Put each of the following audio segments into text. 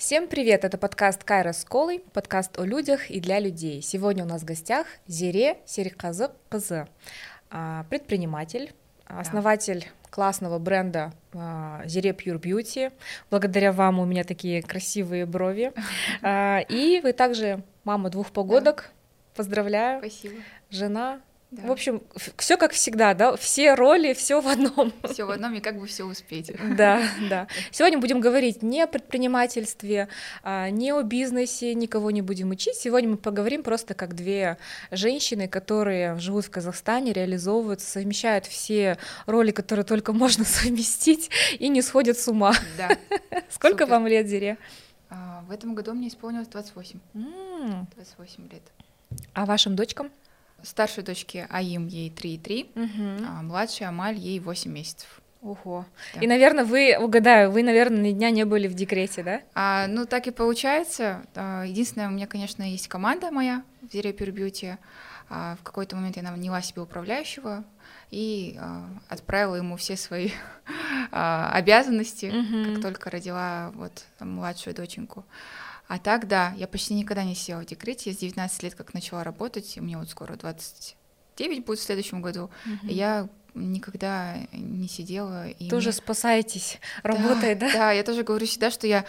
Всем привет, это подкаст Кайра с Колой, подкаст о людях и для людей. Сегодня у нас в гостях Зере Серикказы, предприниматель, основатель классного бренда Zere Pure Beauty. Благодаря вам у меня такие красивые брови. И вы также мама двух погодок, поздравляю. Спасибо. Жена. Да. В общем, все как всегда, да, все роли, все в одном. Все в одном, и как бы все успеть. Да, да. Сегодня будем говорить не о предпринимательстве, не о бизнесе, никого не будем учить. Сегодня мы поговорим просто как две женщины, которые живут в Казахстане, реализовываются, совмещают все роли, которые только можно совместить, и не сходят с ума. Да. Сколько вам лет, Зере? В этом году мне исполнилось 28. 28 лет. А вашим дочкам? Старшей дочке Аим, ей 3,3, а младшей Амаль, ей 8 месяцев. Ого. Да. И, наверное, вы, наверное, ни дня не были в декрете, да? Ну, так и получается. Единственное, у меня, конечно, есть команда моя в Zere Pure Beauty. В какой-то момент я наняла себе управляющего и отправила ему все свои обязанности, как только родила вот младшую доченьку. А так, да, я почти никогда не сидела в декрете, я с 19 лет как начала работать, мне вот скоро 29 будет в следующем году, я никогда не сидела. И тоже мне... спасаетесь работой, да? Да, я тоже говорю всегда, что я,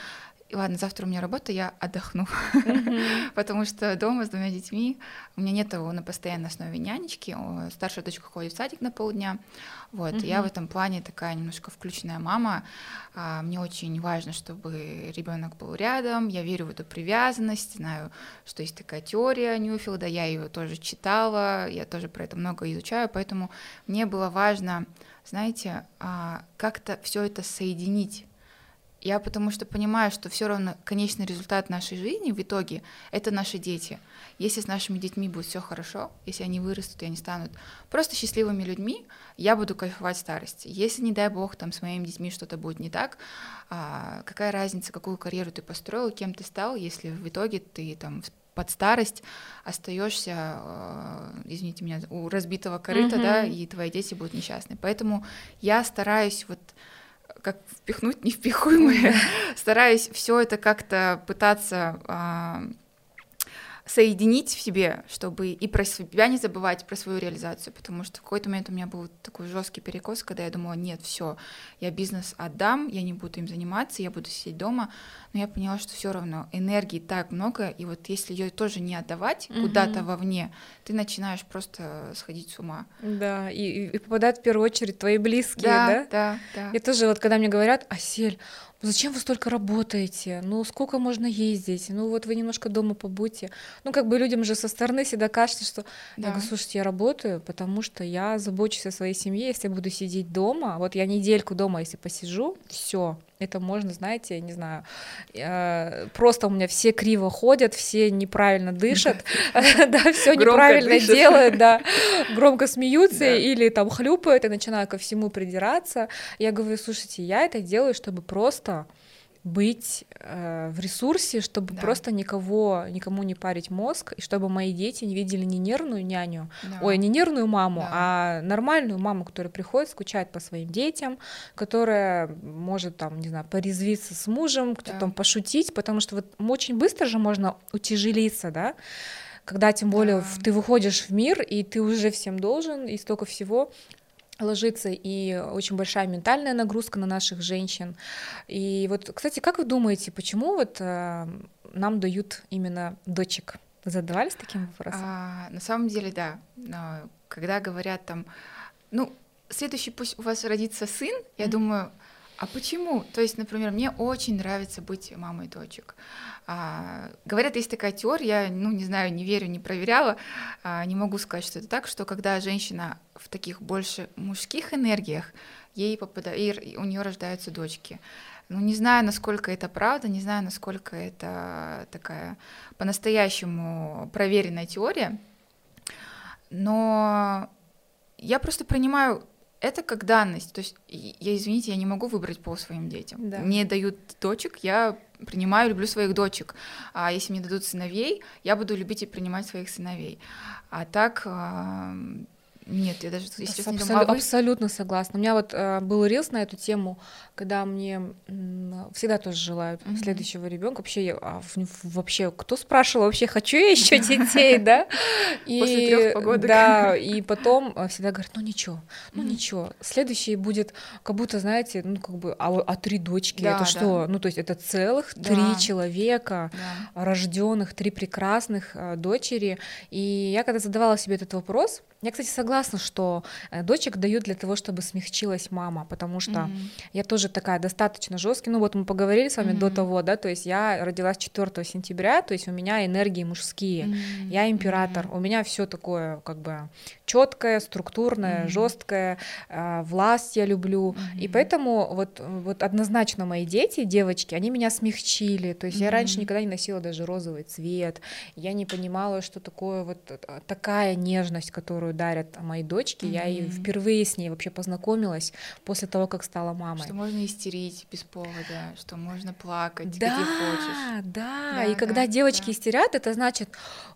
ладно, завтра у меня работа, я отдохну, потому что дома с двумя детьми у меня нет того на постоянной основе нянечки, старшая дочка ходит в садик на полдня, вот, я в этом плане такая немножко включенная мама, мне очень важно, чтобы ребенок был рядом, я верю в эту привязанность, знаю, что есть такая теория Ньюфилда, я ее тоже читала, я тоже про это много изучаю, поэтому мне было важно, знаете, как-то все это соединить. Я потому что понимаю, что все равно конечный результат нашей жизни в итоге — это наши дети. Если с нашими детьми будет все хорошо, если они вырастут и они станут просто счастливыми людьми, я буду кайфовать старости. Если, не дай бог, там с моими детьми что-то будет не так, какая разница, какую карьеру ты построил, кем ты стал, если в итоге ты там под старость остаешься, извините меня, у разбитого корыта, да, и твои дети будут несчастны. Поэтому я стараюсь вот как впихнуть невпихуемое, стараюсь все это как-то пытаться соединить в себе, чтобы и про себя не забывать, про свою реализацию, потому что в какой-то момент у меня был такой жесткий перекос, когда я думала, нет, все, я бизнес отдам, я не буду им заниматься, я буду сидеть дома, но я поняла, что все равно энергии так много, и вот если ее тоже не отдавать куда-то вовне, ты начинаешь просто сходить с ума. Да, и попадают в первую очередь твои близкие, да? Да, да. Я тоже, вот когда мне говорят, Асель, зачем вы столько работаете? Ну, сколько можно ездить? Ну, вот вы немножко дома побудьте. Ну, как бы людям же со стороны всегда кажется, что... Да. Я говорю, слушайте, я работаю, потому что я забочусь о своей семье, если буду сидеть дома. Вот я недельку дома, если посижу, все. Это можно, знаете, я не знаю, просто у меня все криво ходят, все неправильно дышат, да, все неправильно делают, да, громко смеются или там хлюпают, и начинаю ко всему придираться. Я говорю, слушайте, я это делаю, чтобы просто быть в ресурсе, чтобы просто никому не парить мозг, и чтобы мои дети не видели не нервную няню, не нервную маму, а нормальную маму, которая приходит, скучает по своим детям, которая может там, не знаю, порезвиться с мужем, кто-то там пошутить, потому что вот очень быстро же можно утяжелиться, да, когда тем более ты выходишь в мир, и ты уже всем должен, и столько всего ложится, и очень большая ментальная нагрузка на наших женщин. И вот, кстати, как вы думаете, почему вот нам дают именно дочек? Задавались таким вопросом? На самом деле, да. Но когда говорят там, ну, следующий пусть у вас родится сын, я думаю, а почему? То есть, например, мне очень нравится быть мамой дочек. Говорят, есть такая теория, я, не знаю, не верю, не проверяла, не могу сказать, что это так, что когда женщина в таких больше мужских энергиях, у нее рождаются дочки. Ну, не знаю, насколько это правда, не знаю, насколько это такая по-настоящему проверенная теория, но я просто принимаю это как данность. То есть, я не могу выбрать пол своим детям. Да. Мне дают дочек, я принимаю, люблю своих дочек. А если мне дадут сыновей, я буду любить и принимать своих сыновей. А так... Нет, я даже сейчас не думаю. Абсолютно согласна. У меня вот был рилс на эту тему, когда мне всегда тоже желают следующего ребенка. Вообще, кто спрашивал, вообще хочу я еще детей, да? После 3 погодок. Да, и потом всегда говорят, ну ничего, следующий будет, как будто, знаете, ну как бы, а 3 дочки, это что? Ну то есть это целых 3 человека, рожденных, 3 прекрасных дочери. И я когда задавала себе этот вопрос, я, кстати, согласна, что дочек дают для того, чтобы смягчилась мама, потому что я тоже такая достаточно жесткая. Ну вот мы поговорили с вами до того, да, то есть я родилась 4 сентября, то есть у меня энергии мужские, я император, у меня все такое как бы четкое, структурное, жесткое, власть я люблю, и поэтому вот однозначно мои дети, девочки, они меня смягчили, то есть я раньше никогда не носила даже розовый цвет, я не понимала, что такое вот такая нежность, которую дарят мои дочки, я и впервые с ней вообще познакомилась после того, как стала мамой. Что можно истерить без повода, что можно плакать, где хочешь. Да, когда девочки истерят, это значит,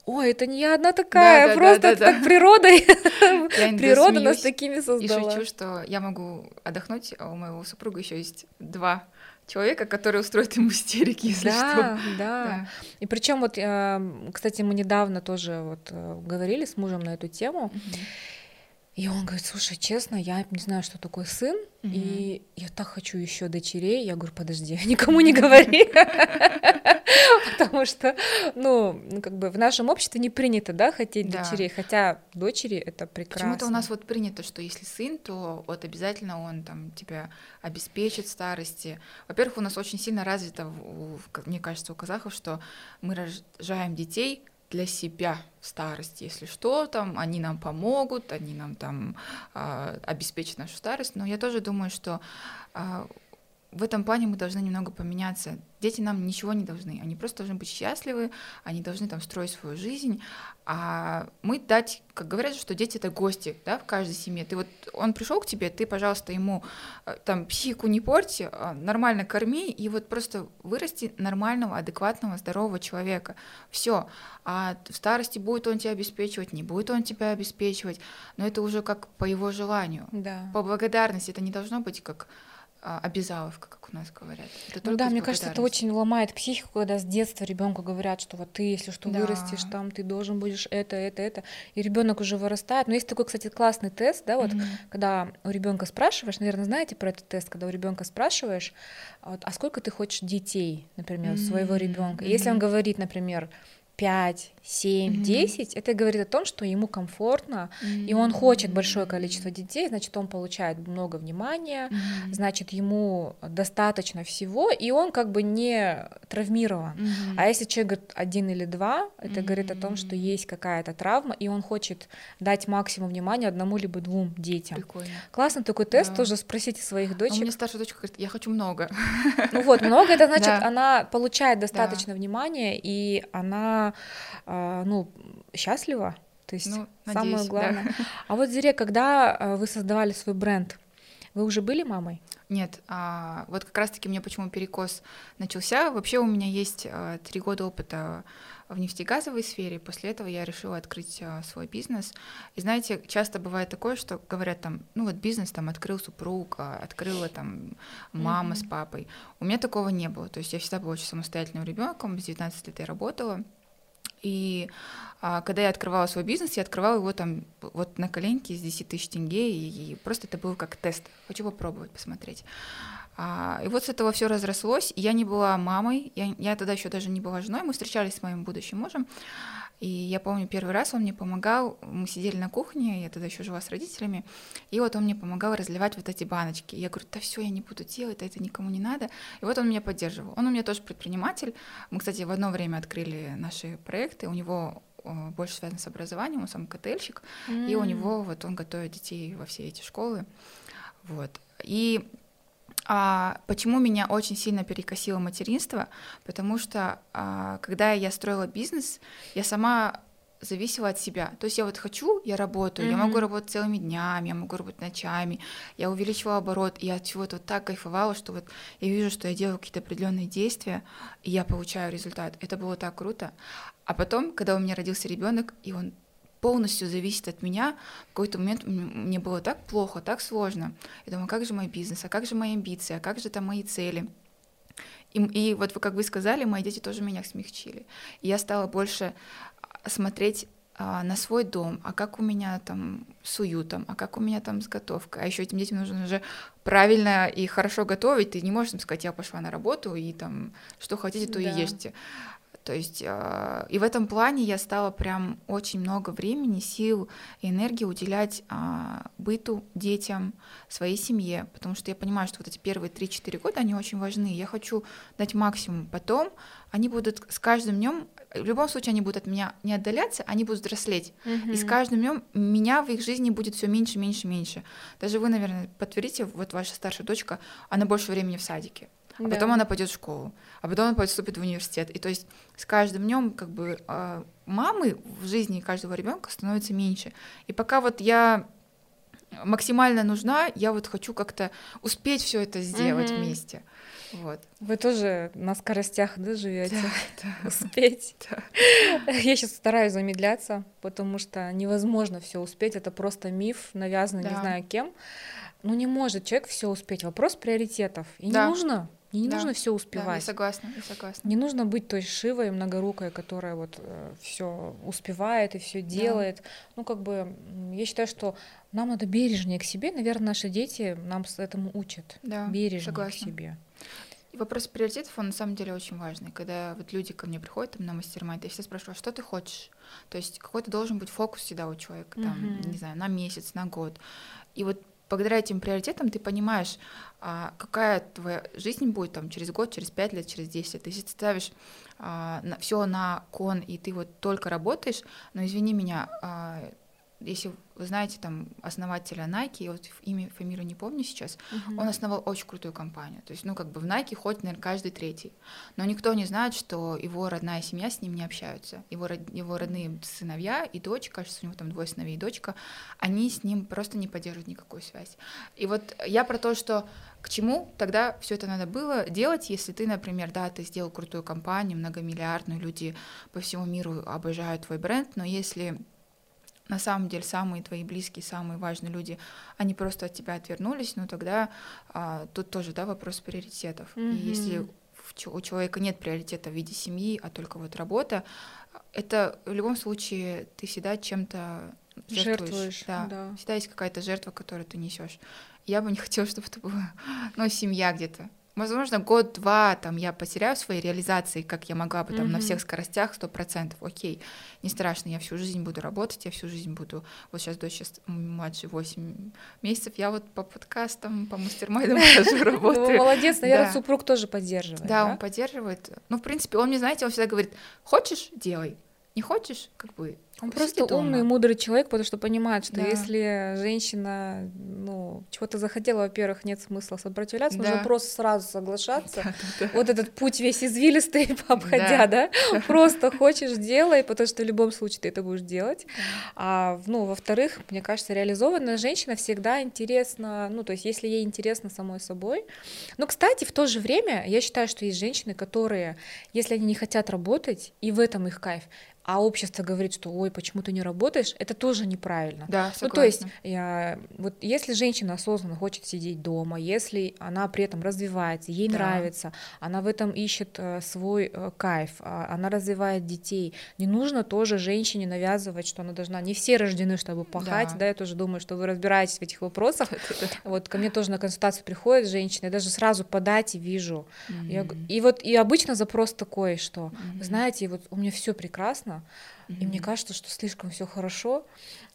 ой, это не я одна такая, просто так природа нас такими создала. И шучу, что я могу отдохнуть, а у моего супруга еще есть 2 человека, который устроит ему истерики, если что. Да. И причем вот, кстати, мы недавно тоже вот говорили с мужем на эту тему, и он говорит, слушай, честно, я не знаю, что такое сын, и я так хочу еще дочерей. Я говорю, подожди, никому не говори, потому что, ну, как бы в нашем обществе не принято, да, хотеть дочерей, хотя дочери это прекрасно. Почему-то у нас вот принято, что если сын, то вот обязательно он там тебя обеспечит в старости. Во-первых, у нас очень сильно развито, мне кажется, у казахов, что мы рожаем детей для себя в старости, если что, там, они нам помогут, они нам там обеспечат нашу старость, но я тоже думаю, что в этом плане мы должны немного поменяться, дети нам ничего не должны, они просто должны быть счастливы, они должны там строить свою жизнь, а мы дать, как говорят, что дети — это гости, да, в каждой семье, ты вот, он пришел к тебе, ты, пожалуйста, ему там психику не порти, нормально корми, и вот просто вырасти нормального, адекватного, здорового человека, все, а в старости будет он тебя обеспечивать, не будет он тебя обеспечивать, но это уже как по его желанию, по благодарности, это не должно быть как обязаловка, как у нас говорят. Ну да, мне кажется, это очень ломает психику, когда с детства ребенку говорят, что вот ты, если что, вырастешь, там ты должен будешь это, и ребенок уже вырастает. Но есть такой, кстати, классный тест, да, вот, когда у ребенка спрашиваешь, наверное, знаете про этот тест, когда у ребенка спрашиваешь, вот, а сколько ты хочешь детей, например, у своего ребенка. Если он говорит, например, 5, 7, 10, это говорит о том, что ему комфортно, и он хочет большое количество детей, значит, он получает много внимания, значит, ему достаточно всего, и он как бы не травмирован. А если человек говорит 1 или 2, это говорит о том, что есть какая-то травма, и он хочет дать максимум внимания 1 либо 2 детям. Прикольно. Классный такой тест, тоже спросите своих дочек. А у меня старшая дочка говорит, я хочу много. Ну вот, много, это значит, она получает достаточно внимания, и она счастлива, то есть, ну, самое, надеюсь, главное. Да. А вот, Зере, когда вы создавали свой бренд, вы уже были мамой? Нет, вот как раз-таки мне почему перекос начался. Вообще у меня есть 3 года опыта в нефтегазовой сфере, после этого я решила открыть свой бизнес. И знаете, часто бывает такое, что говорят там, ну вот бизнес там открыл супруг, открыла там мама с папой. У меня такого не было, то есть я всегда была очень самостоятельным ребенком, с 19 лет я работала. И когда я открывала свой бизнес, я открывала его там вот на коленке с 10 000 тенге, и просто это был как тест. Хочу попробовать, посмотреть. И вот с этого все разрослось. Я не была мамой, я тогда еще даже не была женой. Мы встречались с моим будущим мужем, и я помню, первый раз он мне помогал. Мы сидели на кухне, я тогда еще жила с родителями, и вот он мне помогал разливать вот эти баночки. Я говорю, да все, я не буду делать, это никому не надо. И вот он меня поддерживал. Он у меня тоже предприниматель. Мы, кстати, в одно время открыли наши проекты. У него больше связано с образованием, он сам КТЛьщик, и у него вот он готовит детей во все эти школы. Вот. И почему меня очень сильно перекосило материнство? Потому что когда я строила бизнес, я сама зависела от себя. То есть я вот хочу, я работаю, я могу работать целыми днями, я могу работать ночами, я увеличивала оборот, и я от чего-то вот так кайфовала, что вот я вижу, что я делаю какие-то определенные действия, и я получаю результат. Это было так круто. А потом, когда у меня родился ребенок, и он полностью зависит от меня. В какой-то момент мне было так плохо, так сложно. Я думаю, как же мой бизнес, а как же мои амбиции, а как же там мои цели? И вот вы, как вы сказали, мои дети тоже меня смягчили. И я стала больше смотреть на свой дом, а как у меня там с уютом, а как у меня там с готовкой. А еще этим детям нужно уже правильно и хорошо готовить. Ты не можешь им сказать, я пошла на работу, и там что хотите, то да. и ешьте. То есть и в этом плане я стала прям очень много времени, сил и энергии уделять быту, детям, своей семье, потому что я понимаю, что вот эти первые 3-4 года, они очень важны, я хочу дать максимум. Потом они будут с каждым днем, в любом случае они будут от меня не отдаляться, они будут взрослеть, и с каждым днем меня в их жизни будет все меньше, меньше, меньше. Даже вы, наверное, подтвердите, вот ваша старшая дочка, она больше времени в садике. А да. потом она пойдет в школу, а потом она поступит в университет. И то есть с каждым днем как бы мамы в жизни каждого ребенка становится меньше. И пока вот я максимально нужна, я вот хочу как-то успеть все это сделать вместе. Вот. Вы тоже на скоростях, да, живете? Да, успеть. Да. Я сейчас стараюсь замедляться, потому что невозможно все успеть. Это просто миф, навязанный да. не знаю кем. Ну не может человек все успеть. Вопрос приоритетов. И да. не нужно. И не да. нужно все успевать. Да, я согласна. Не нужно быть той Шивой многорукой, которая вот все успевает и все делает. Да. Ну как бы я считаю, что нам надо бережнее к себе. Наверное, наши дети нам этому учат. Да, бережнее согласна. К себе. И вопрос приоритетов, он на самом деле очень важный. Когда вот люди ко мне приходят там, на мастер-майнд, я все спрашиваю, а что ты хочешь? То есть какой-то должен быть фокус всегда у человека, там, не знаю, на месяц, на год. И вот благодаря этим приоритетам ты понимаешь, какая твоя жизнь будет там, через год, через 5 лет, через 10 лет. Ты ставишь все на кон, и ты вот только работаешь, но извини меня, если вы знаете там основателя Nike, я вот имя, фамилию не помню сейчас, он основал очень крутую компанию. То есть, ну, как бы в Nike ходит, наверное, каждый третий. Но никто не знает, что его родная семья с ним не общаются. Его родные сыновья и дочь, кажется, у него там 2 сыновей и дочка, они с ним просто не поддерживают никакую связь. И вот я про то, что к чему тогда все это надо было делать, если ты, например, да, ты сделал крутую компанию, многомиллиардную, люди по всему миру обожают твой бренд, но если на самом деле самые твои близкие, самые важные люди, они просто от тебя отвернулись, но тогда тут тоже, да, вопрос приоритетов. И если у человека нет приоритета в виде семьи, а только вот работа, это в любом случае ты всегда чем-то жертвуешь. Да. Да. Всегда есть какая-то жертва, которую ты несешь. Я бы не хотела, чтобы это была, ну, семья где-то. Возможно, год-два там я потеряю свои реализации, как я могла бы там на всех скоростях, 100%. Окей, не страшно, я всю жизнь буду работать, я всю жизнь буду... Вот сейчас дочь младше 8 месяцев, я вот по подкастам, по мастер-майдам тоже работаю. Молодец, наверное, супруг тоже поддерживает. Да, он поддерживает. Ну, в принципе, он мне, знаете, он всегда говорит, хочешь – делай, не хочешь – как бы... Он просто умный и мудрый человек, потому что понимает, что если женщина, ну, чего-то захотела, во-первых, нет смысла сопротивляться, нужно просто сразу соглашаться. Вот этот путь весь извилистый, обходя, да? Просто хочешь, делай, потому что в любом случае ты это будешь делать. А, ну, во-вторых, мне кажется, реализованная женщина всегда интересна, ну, то есть если ей интересно самой собой. Но, кстати, в то же время я считаю, что есть женщины, которые, если они не хотят работать, и в этом их кайф, а общество говорит, что ой, почему ты не работаешь, это тоже неправильно. Да, согласна. Ну, то есть, вот если женщина осознанно хочет сидеть дома, если она при этом развивается, ей нравится, она в этом ищет свой кайф, она развивает детей, не нужно тоже женщине навязывать, что она должна, не все рождены, чтобы пахать, да, я тоже думаю, что вы разбираетесь в этих вопросах, вот ко мне тоже на консультацию приходят женщины, я даже сразу по дате вижу, и вот и обычно запрос такой, что, знаете, вот у меня все прекрасно, и мне кажется, что слишком все хорошо,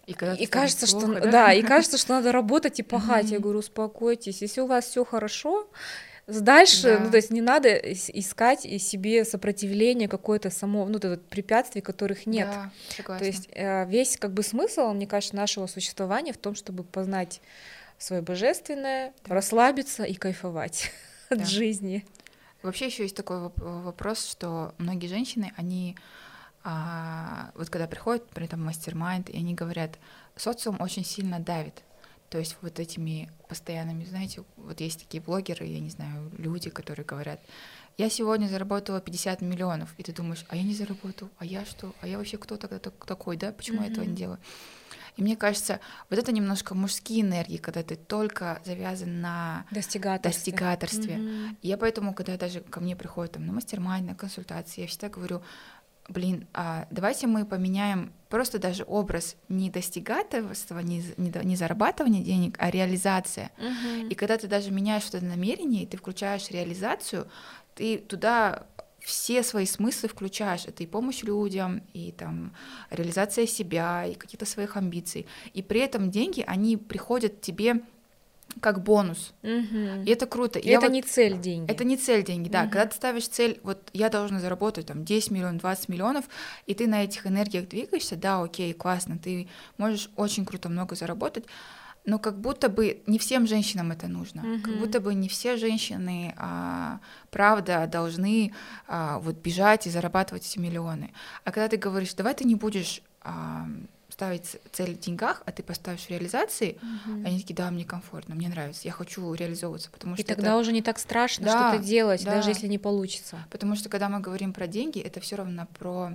и кажется, плохо, что да, и кажется, что надо работать и пахать. Я говорю, успокойтесь, если у вас все хорошо, дальше, ну то есть не надо искать себе сопротивление какое-то само, ну то препятствий, которых нет. Да, то есть весь как бы смысл, мне кажется, нашего существования в том, чтобы познать свое божественное, расслабиться и кайфовать от жизни. Вообще еще есть такой вопрос, что многие женщины, они вот когда приходят, при этом мастер-майнд, и они говорят, социум очень сильно давит. То есть вот этими постоянными, знаете, вот есть такие блогеры, я не знаю, люди, которые говорят, я сегодня заработала 50 миллионов, и ты думаешь, а я не заработал, а я что, а я вообще кто тогда такой, да, почему я этого не делаю? И мне кажется, вот это немножко мужские энергии, когда ты только завязан на достигаторстве. Я поэтому, когда даже ко мне приходят там, на мастер-майнд, на консультации, я всегда говорю, давайте мы поменяем просто даже образ не достигаторства, не зарабатывания денег, а реализация. И когда ты даже меняешь вот это намерение, и ты включаешь реализацию, ты туда все свои смыслы включаешь. Это и помощь людям, и там реализация себя, и каких-то своих амбиций. И при этом деньги, они приходят тебе как бонус. И это круто. И это не цель деньги. Это не цель деньги, да. Когда ты ставишь цель, вот я должна заработать там 10 миллионов, 20 миллионов, и ты на этих энергиях двигаешься, да, окей, классно, ты можешь очень круто много заработать, но как будто бы не всем женщинам это нужно. Как будто бы не все женщины, правда, должны вот бежать и зарабатывать эти миллионы. А когда ты говоришь, давай ты не будешь ставить цель в деньгах, а ты поставишь в реализации, они такие, да, мне комфортно, мне нравится, я хочу реализовываться, потому что и тогда уже не так страшно, да, что-то делать, да, даже если не получится. Потому что когда мы говорим про деньги, это все равно про,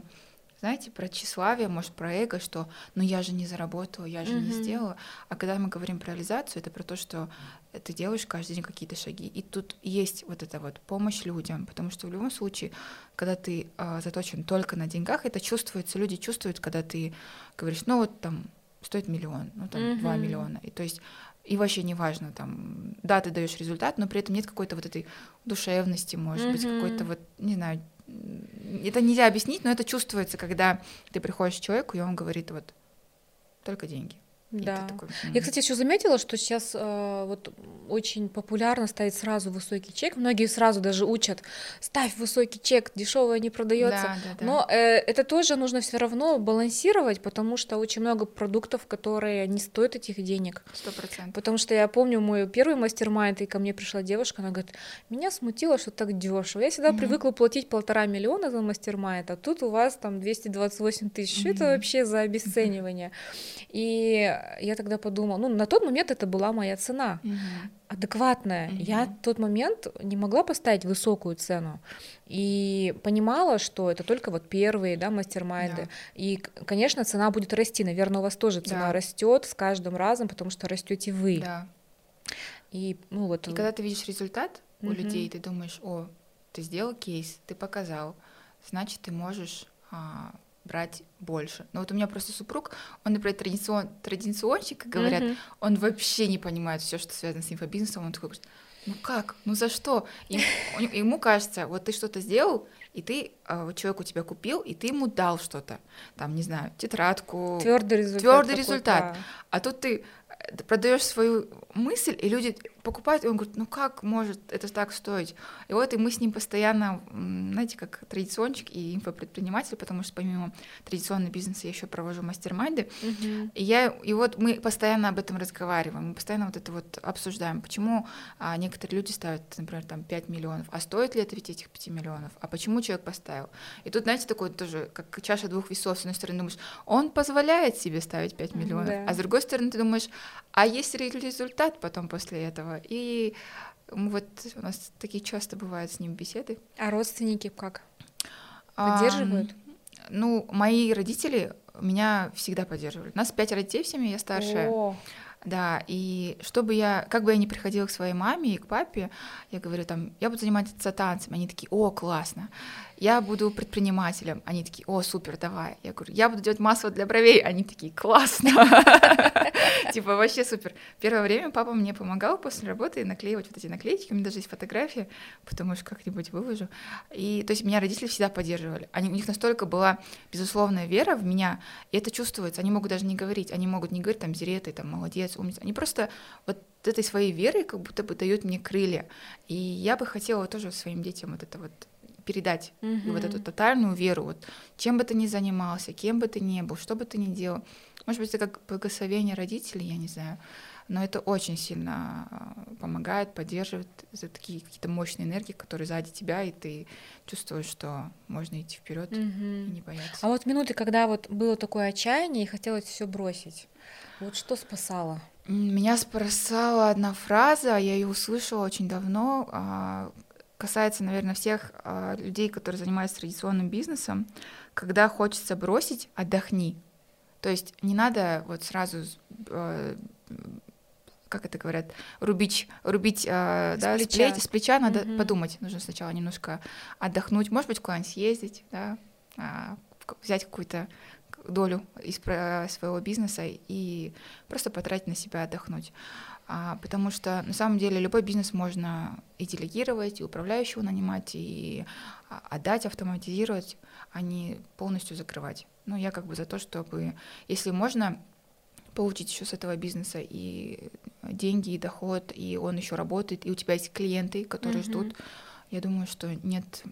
знаете, про тщеславие, может, про эго, что, ну, я же не заработала, я же не сделала. А когда мы говорим про реализацию, это про то, что ты делаешь каждый день какие-то шаги. И тут есть вот эта вот помощь людям, потому что в любом случае, когда ты заточен только на деньгах, это чувствуется, люди чувствуют, когда ты говоришь, ну, вот там стоит миллион, ну, там 2 миллиона. И то есть и вообще неважно, там, да, ты даешь результат, но при этом нет какой-то вот этой душевности, может быть, какой-то вот, не знаю, это нельзя объяснить, но это чувствуется, когда ты приходишь к человеку, и он говорит, вот, только деньги. Да. Такой, я, кстати, еще заметила, что сейчас вот очень популярно ставить сразу высокий чек. Многие сразу даже учат, ставь высокий чек, дешевое не продается. Да. Но это тоже нужно все равно балансировать, потому что очень много продуктов, которые не стоят этих денег. 100%. Потому что я помню мой первый мастер-майнд, и ко мне пришла девушка, она говорит, меня смутило, что так дешево. Я всегда привыкла платить 1,5 миллиона за мастер-майнд, а тут у вас там 228 тысяч. Это вообще за обесценивание. И я тогда подумала, ну, на тот момент это была моя цена, адекватная. Я в тот момент не могла поставить высокую цену и понимала, что это только вот первые, да, мастер-майнды. И, конечно, цена будет расти. Наверное, у вас тоже цена растет с каждым разом, потому что растете вы. И, ну, вот... и когда ты видишь результат у людей, ты думаешь, о, ты сделал кейс, ты показал, значит, ты можешь... брать больше. Но вот у меня просто супруг, он, например, традиционщик, как говорят, он вообще не понимает все, что связано с инфобизнесом, он такой говорит, ну как, ну за что? Ему кажется, вот ты что-то сделал, и ты, вот человек у тебя купил, и ты ему дал что-то, там, не знаю, тетрадку, твердый результат. А тут ты продаешь свою мысль, и люди покупают, и он говорит, ну как может это так стоить? И вот и мы с ним постоянно, знаете, как традиционщик и инфопредприниматель, потому что помимо традиционного бизнеса я еще провожу мастер-майнды, и вот мы постоянно об этом разговариваем, мы постоянно вот это вот обсуждаем, почему некоторые люди ставят, например, там 5 миллионов, а стоит ли это ведь этих 5 миллионов, а почему человек поставил? И тут, знаете, такой тоже, как чаша двух весов, с одной стороны думаешь, он позволяет себе ставить 5 миллионов, а с другой стороны ты думаешь, а есть результат потом после этого? И вот у нас такие часто бывают с ним беседы. А родственники как? Поддерживают? Ну, мои родители меня всегда поддерживали. У нас 5 детей в семье, я старшая. Да, и чтобы я, как бы я ни приходила к своей маме и к папе, я говорю там, я буду заниматься танцами, они такие, о, классно, я буду предпринимателем, они такие, о, супер, давай, я говорю, я буду делать масло для бровей, они такие, классно, типа вообще супер. Первое время папа мне помогал после работы наклеивать вот эти наклеечки, у меня даже есть фотографии, потому что как-нибудь выложу, и то есть меня родители всегда поддерживали, у них настолько была безусловная вера в меня, и это чувствуется, они могут даже не говорить, там, Зере, ты там молодец, умница. Они просто вот этой своей верой как будто бы дают мне крылья. И я бы хотела тоже своим детям вот это вот передать, и вот эту тотальную веру. Вот, чем бы ты ни занимался, кем бы ты ни был, что бы ты ни делал. Может быть, это как благословение родителей, я не знаю. Но это очень сильно помогает, поддерживает. Это такие какие-то мощные энергии, которые сзади тебя, и ты чувствуешь, что можно идти вперед и не бояться. А вот минуты, когда вот было такое отчаяние и хотелось все бросить, вот что спасало? Меня спасала одна фраза, я ее услышала очень давно, касается, наверное, всех людей, которые занимаются традиционным бизнесом. Когда хочется бросить, отдохни. То есть не надо вот сразу, как это говорят, рубить да, с плеча надо подумать. Нужно сначала немножко отдохнуть, может быть, куда-нибудь съездить, да, взять какую-то долю из своего бизнеса и просто потратить на себя, отдохнуть. Потому что на самом деле любой бизнес можно и делегировать, и управляющего нанимать, и отдать, автоматизировать, а не полностью закрывать. Ну, я как бы за то, чтобы, если можно, получить еще с этого бизнеса и деньги, и доход, и он еще работает, и у тебя есть клиенты, которые ждут. Я думаю, что нет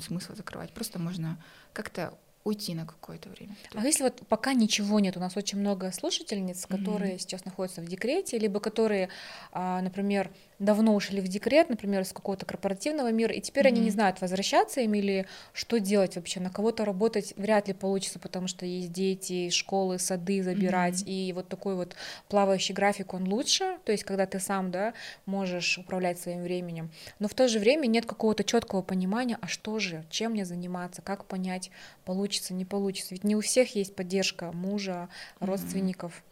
смысла закрывать. Просто можно как-то уйти на какое-то время. А если вот пока ничего нет, у нас очень много слушательниц, которые сейчас находятся в декрете, либо которые, например, давно ушли в декрет, например, из какого-то корпоративного мира, и теперь они не знают, возвращаться им или что делать вообще, на кого-то работать вряд ли получится, потому что есть дети, школы, сады забирать, и вот такой вот плавающий график, он лучше, то есть когда ты сам, да, можешь управлять своим временем, но в то же время нет какого-то четкого понимания, а что же, чем мне заниматься, как понять, получится, не получится, ведь не у всех есть поддержка мужа, родственников.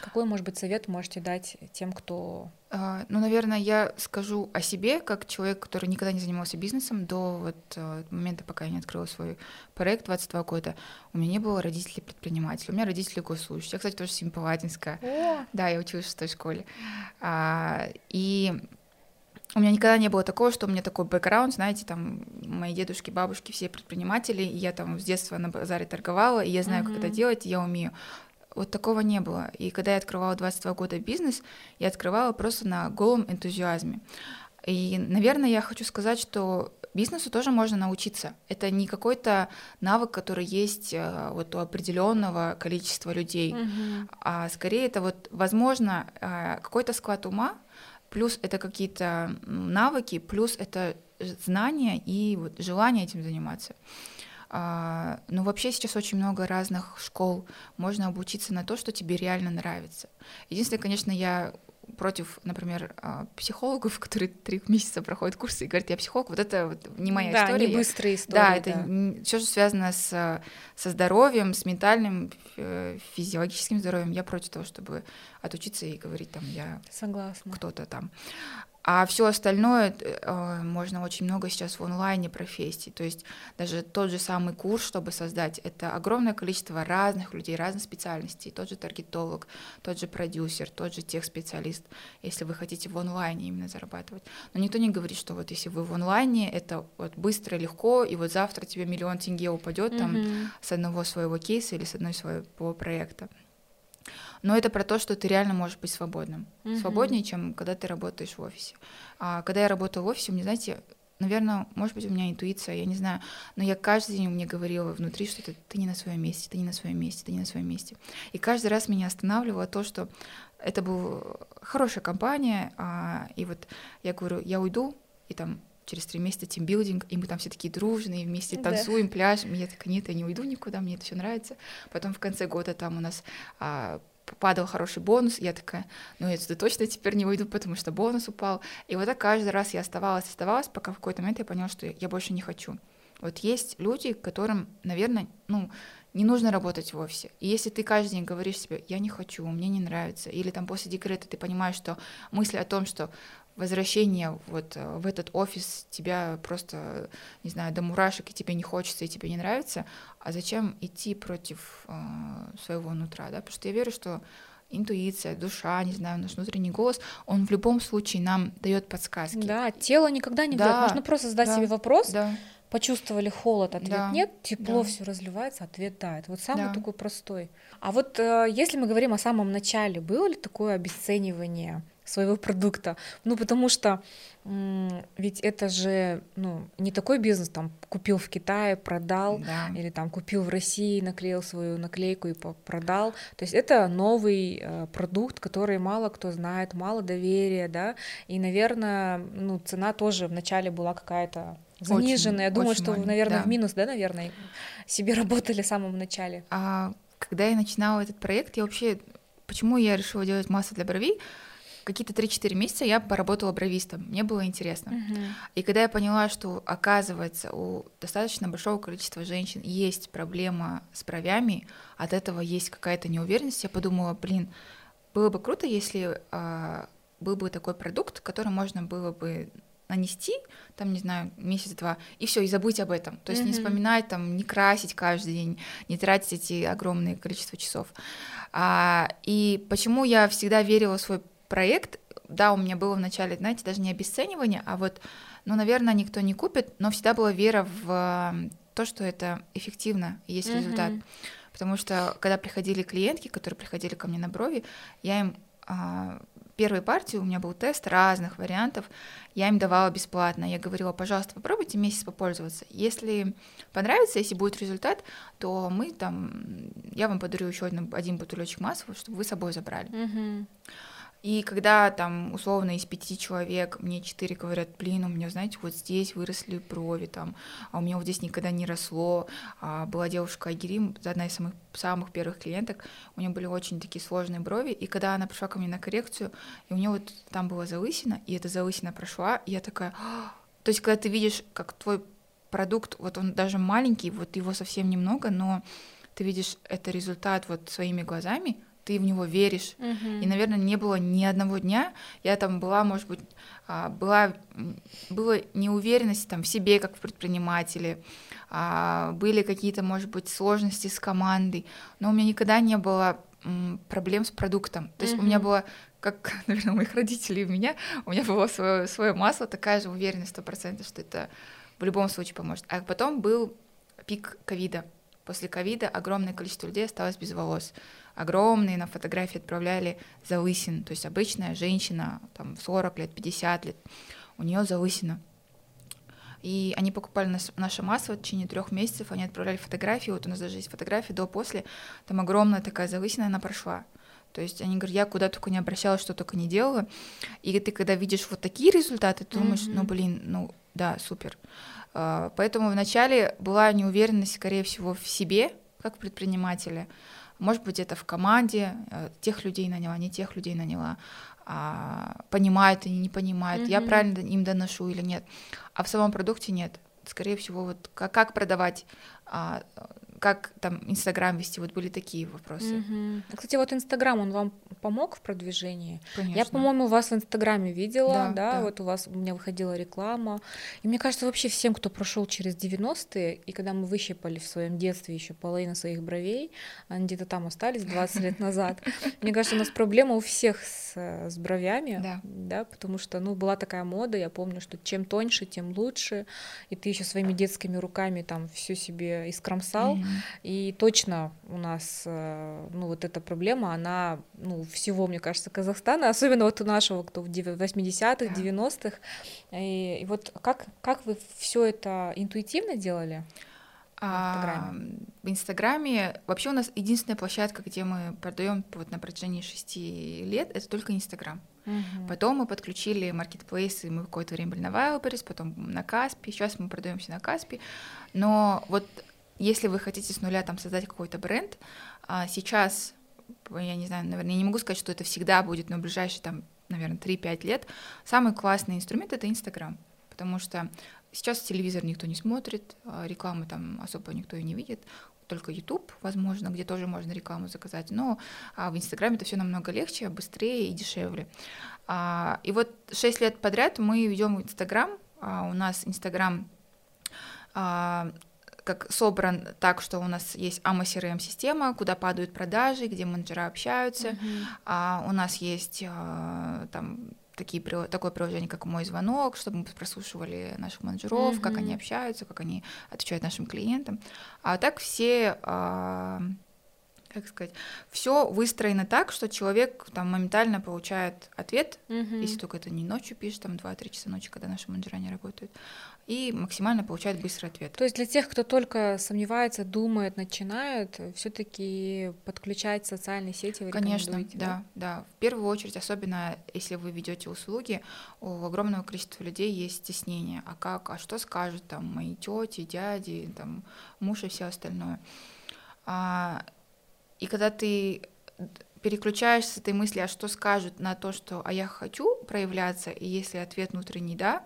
Какой, может быть, совет можете дать тем, кто... Ну, наверное, я скажу о себе, как человек, который никогда не занимался бизнесом до вот момента, пока я не открыла свой проект 22 года. У меня не было родителей-предпринимателей, у меня родители госслужащие. Я, кстати, тоже семипалатинская. Да, я училась в 6-й школе. И у меня никогда не было такого, что у меня такой бэкграунд, знаете, там мои дедушки, бабушки, все предприниматели, и я там с детства на базаре торговала, и я знаю, как это делать, и я умею. Вот такого не было. И когда я открывала 22 года бизнес, я открывала просто на голом энтузиазме. И, наверное, я хочу сказать, что бизнесу тоже можно научиться. Это не какой-то навык, который есть вот у определенного количества людей. А скорее это вот, возможно, какой-то склад ума, плюс это какие-то навыки, плюс это знания и вот желание этим заниматься. Но вообще сейчас очень много разных школ, можно обучиться на то, что тебе реально нравится. Единственное, конечно, я против, например, психологов, которые 3 месяца проходят курсы и говорят, я психолог, вот это вот не моя история. Да, не быстрая история. Да, это все, что связано со здоровьем, с ментальным, физиологическим здоровьем. Я против того, чтобы отучиться и говорить, там, я согласна, кто-то там. А все остальное можно очень много сейчас в онлайне профессий. То есть даже тот же самый курс, чтобы создать, это огромное количество разных людей, разных специальностей. Тот же таргетолог, тот же продюсер, тот же техспециалист, если вы хотите в онлайне именно зарабатывать. Но никто не говорит, что вот если вы в онлайне, это вот быстро, легко, и вот завтра тебе миллион тенге упадет там с одного своего кейса или с одной своего проекта. Но это про то, что ты реально можешь быть свободным. Свободнее, чем когда ты работаешь в офисе. А когда я работала в офисе, у меня, знаете, наверное, может быть, у меня интуиция, я не знаю, но я каждый день мне говорила внутри, что ты не на своем месте, ты не на своем месте, ты не на своем месте. И каждый раз меня останавливало то, что это была хорошая компания, и вот я говорю, я уйду, и там через 3 месяца тимбилдинг, и мы там все такие дружные, вместе танцуем, пляшем. И я такая, нет, я не уйду никуда, мне это все нравится. Потом в конце года там у нас падал хороший бонус, я такая, ну я сюда точно теперь не уйду, потому что бонус упал. И вот так каждый раз я оставалась, пока в какой-то момент я поняла, что я больше не хочу. Вот есть люди, которым, наверное, ну, не нужно работать в офисе. И если ты каждый день говоришь себе, я не хочу, мне не нравится, или там после декрета ты понимаешь, что мысль о том, что возвращение вот в этот офис тебя просто, не знаю, до мурашек, и тебе не хочется, и тебе не нравится, а зачем идти против своего нутра, да? Потому что я верю, что интуиция, душа, не знаю, наш внутренний голос, он в любом случае нам дает подсказки. Да, тело никогда не врет. Можно просто задать себе вопрос, почувствовали холод, ответ нет, тепло, все разливается, ответ да. Это вот самый такой простой. А вот если мы говорим о самом начале, было ли такое обесценивание своего продукта? Ну, потому что ведь это же не такой бизнес, там, купил в Китае, продал, или там купил в России, наклеил свою наклейку и продал. То есть это новый продукт, который мало кто знает, мало доверия, да, и, наверное, цена тоже вначале была какая-то заниженная. Я думаю, что, наверное, в минус, наверное, себе работали в самом начале. Когда я начинала этот проект, я вообще Почему я решила делать массу для бровей? Какие-то 3-4 месяца я поработала бровистом, мне было интересно. Uh-huh. И когда я поняла, что, оказывается, у достаточно большого количества женщин есть проблема с бровями, от этого есть какая-то неуверенность, я подумала, было бы круто, если был бы такой продукт, который можно было бы нанести, там, не знаю, месяц-два, и все, и забыть об этом. То есть не вспоминать, там, не красить каждый день, не тратить эти огромные количество часов. И почему я всегда верила в свой проект, да, у меня было вначале, знаете, даже не обесценивание, а вот, ну, наверное, никто не купит, но всегда была вера в то, что это эффективно, и есть результат. Потому что, когда приходили клиентки, которые приходили ко мне на брови, я им... Первой партии у меня был тест разных вариантов, я им давала бесплатно. Я говорила, пожалуйста, попробуйте месяц попользоваться. Если понравится, если будет результат, то мы там, я вам подарю еще один бутылечек масла, чтобы вы с собой забрали. И когда там условно из 5 человек мне 4 говорят, у меня, знаете, вот здесь выросли брови, там, а у меня вот здесь никогда не росло. Была девушка Айгерим, одна из самых первых клиенток, у нее были очень такие сложные брови, и когда она пришла ко мне на коррекцию, и у нее вот там была залысина, и эта залысина прошла, и я такая... То есть когда ты видишь, как твой продукт, вот он даже маленький, вот его совсем немного, но ты видишь это результат вот своими глазами, ты в него веришь. И, наверное, не было ни одного дня. Я там была, может быть, была неуверенность там, в себе, как в предпринимателе. Были какие-то, может быть, сложности с командой. Но у меня никогда не было проблем с продуктом. То есть у меня было, как, наверное, у моих родителей и у меня было свое масло, такая же уверенность 100%, что это в любом случае поможет. А потом был пик ковида. После ковида огромное количество людей осталось без волос. Огромные на фотографии отправляли залысин. То есть обычная женщина, там, 40 лет, 50 лет, у нее залысина. И они покупали наше масло в течение 3 месяцев, они отправляли фотографии, вот у нас даже есть фотографии до-после, там огромная такая залысина, она прошла. То есть они говорят, я куда только не обращалась, что только не делала. И ты, когда видишь вот такие результаты, ты думаешь, ну, да, супер. Поэтому вначале была неуверенность, скорее всего, в себе, как предпринимателя. Может быть, это в команде, тех людей наняла, не тех людей наняла, понимают или не понимают, я правильно им доношу или нет. А в самом продукте нет. Скорее всего, вот как продавать, как там Инстаграм вести, вот были такие вопросы. Кстати, вот Инстаграм, он вам помог в продвижении? Конечно. Я, по-моему, вас в Инстаграме видела, да, вот у меня выходила реклама. И мне кажется, вообще всем, кто прошел через 90-е, и когда мы выщипали в своем детстве еще половину своих бровей, они где-то там остались 20 лет назад, мне кажется, у нас проблема у всех с бровями, да, потому что, ну, была такая мода, я помню, что чем тоньше, тем лучше, и ты еще своими детскими руками там все себе искромсал, и точно у нас, ну, вот эта проблема, она, ну, всего, мне кажется, Казахстана, особенно вот у нашего, кто в 80-х, 90-х, и вот как вы все это интуитивно делали в Инстаграме? В Инстаграме вообще у нас единственная площадка, где мы продаем вот на протяжении 6 лет, это только Инстаграм. Потом мы подключили маркетплейсы, мы какое-то время были на Вайлберис, потом на Каспи, сейчас мы продаемся на Каспи, но вот если вы хотите с нуля там создать какой-то бренд, сейчас, я не знаю, наверное, я не могу сказать, что это всегда будет, но в ближайшие, там, наверное, 3-5 лет самый классный инструмент — это Инстаграм, потому что сейчас телевизор никто не смотрит, рекламы там особо никто и не видит, только YouTube, возможно, где тоже можно рекламу заказать, но в Инстаграме это все намного легче, быстрее и дешевле. И вот 6 лет подряд мы ведем Инстаграм, у нас Инстаграм как собран так, что у нас есть AMA-CRM-система, куда падают продажи, где менеджеры общаются, у нас есть там такое приложение, как «Мой звонок», чтобы мы прослушивали наших менеджеров, как они общаются, как они отвечают нашим клиентам. А так все, все выстроено так, что человек там моментально получает ответ, если только это не ночью пишет, там 2-3 часа ночи, когда наши менеджеры не работают, и максимально получает быстрый ответ. То есть для тех, кто только сомневается, думает, начинает, все-таки подключать социальные сети вы рекомендуете? Конечно, да. В первую очередь, особенно если вы ведете услуги, у огромного количества людей есть стеснение. А что скажут там мои тети, дяди, там муж и все остальное. И когда ты переключаешься с этой мысли, а что скажут, на то, что «а я хочу проявляться», и если ответ внутренний «да»,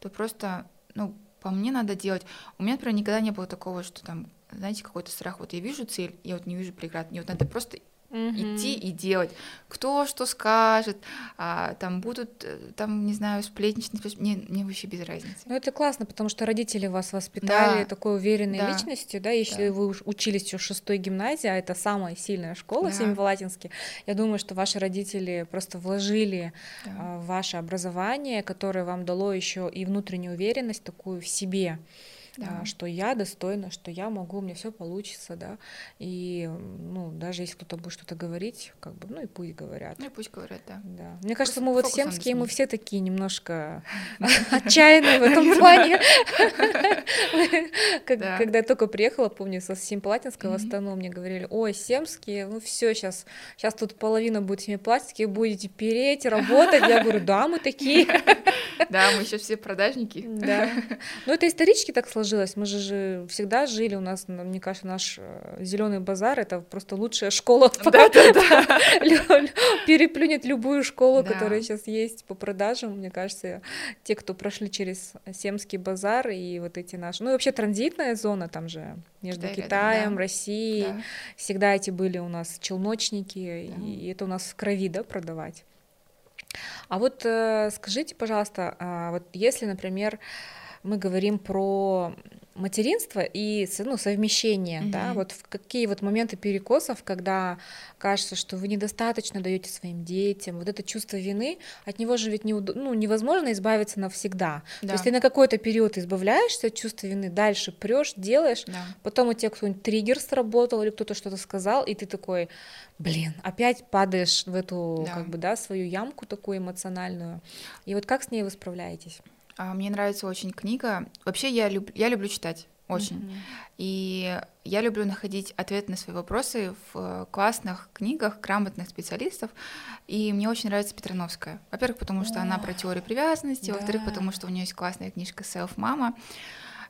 то просто, ну, по мне надо делать. У меня, например, никогда не было такого, что там, знаете, какой-то страх. Вот я вижу цель, я вот не вижу преград. Мне вот надо просто идти и делать. Кто что скажет, там будут, там, не знаю, сплетничать. Мне вообще без разницы. Ну, это классно, потому что родители вас воспитали такой уверенной личностью, да, если вы учились еще в 6-й гимназии, а это самая сильная школа в Семипалатинске, я думаю, что ваши родители просто вложили в ваше образование, которое вам дало еще и внутреннюю уверенность такую в себе. Да. Что я достойна, что я могу, у меня все получится, да. И, ну, даже если кто-то будет что-то говорить, как бы, ну и пусть говорят. Ну и пусть говорят, да. Мне кажется, мы вот семские, мы все такие немножко отчаянные в этом плане. Когда я только приехала, помню, со Семипалатинска в Астану, мне говорили: ой, семские, ну все, сейчас тут половина будет семипалатинских, будете переть, работать. Я говорю: да, мы такие. Да, мы еще все продажники. Да. Но это исторически так сложилось. Мы же всегда жили. У нас, мне кажется, наш зеленый базар — это просто лучшая школа. Переплюнет любую школу, которая сейчас есть по продажам. Мне кажется, те, кто прошли через Семский базар и вот эти наши... Ну и вообще транзитная зона там же между Китаем, Россией. Всегда эти были у нас челночники. И это у нас в крови, да, продавать. А вот скажите, пожалуйста, вот если, например, мы говорим про материнство и, ну, совмещение, да, вот в какие вот моменты перекосов, когда кажется, что вы недостаточно даете своим детям, вот это чувство вины, от него же ведь невозможно избавиться навсегда. Да. То есть ты на какой-то период избавляешься от чувства вины, дальше прешь, делаешь, потом у тебя какой-нибудь триггер сработал или кто-то что-то сказал, и ты такой, опять падаешь в эту, как бы, да, свою ямку такую эмоциональную. И вот как с ней вы справляетесь? Мне нравится очень книга. Вообще я люблю читать очень. И я люблю находить ответы на свои вопросы в классных книгах грамотных специалистов. И мне очень нравится Петрановская. Во-первых, потому что она про теорию привязанности. Во-вторых, потому что у нее есть классная книжка «Self-мама».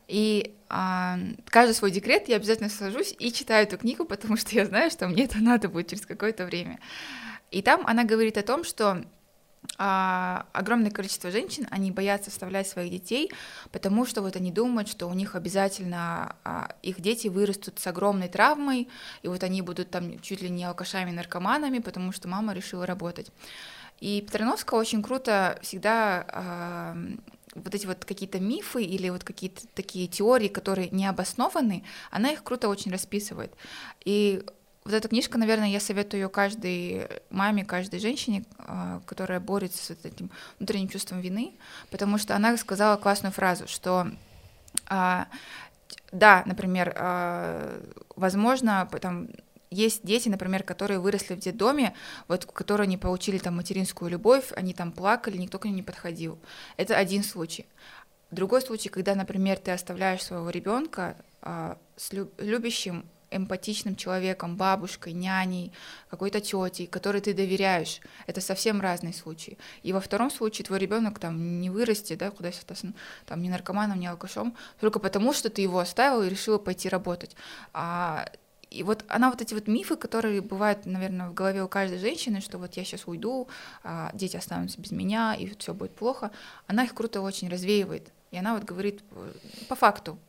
И каждый свой декрет я обязательно сажусь и читаю эту книгу, потому что я знаю, что мне это надо будет через какое-то время. И там она говорит о том, что огромное количество женщин, они боятся вставлять своих детей, потому что вот они думают, что у них обязательно их дети вырастут с огромной травмой, и вот они будут там чуть ли не алкашами, наркоманами, потому что мама решила работать. И Петрановская очень круто всегда вот эти вот какие-то мифы или вот какие-то такие теории, которые не обоснованы, она их круто очень расписывает. И вот эта книжка, наверное, я советую ее каждой маме, каждой женщине, которая борется с этим внутренним чувством вины, потому что она сказала классную фразу, что да, например, возможно, там есть дети, например, которые выросли в детдоме, вот, которые не получили там материнскую любовь, они там плакали, никто к ним не подходил. Это один случай. Другой случай, когда, например, ты оставляешь своего ребенка с любящим, эмпатичным человеком, бабушкой, няней, какой-то тетей, которой ты доверяешь. Это совсем разные случаи. И во втором случае твой ребенок там не вырастет, да, куда там не наркоманом, не алкашом, только потому, что ты его оставил и решила пойти работать. И вот она вот эти вот мифы, которые бывают, наверное, в голове у каждой женщины, что вот я сейчас уйду, дети останутся без меня, и вот все будет плохо, она их круто очень развеивает. И она вот говорит по факту.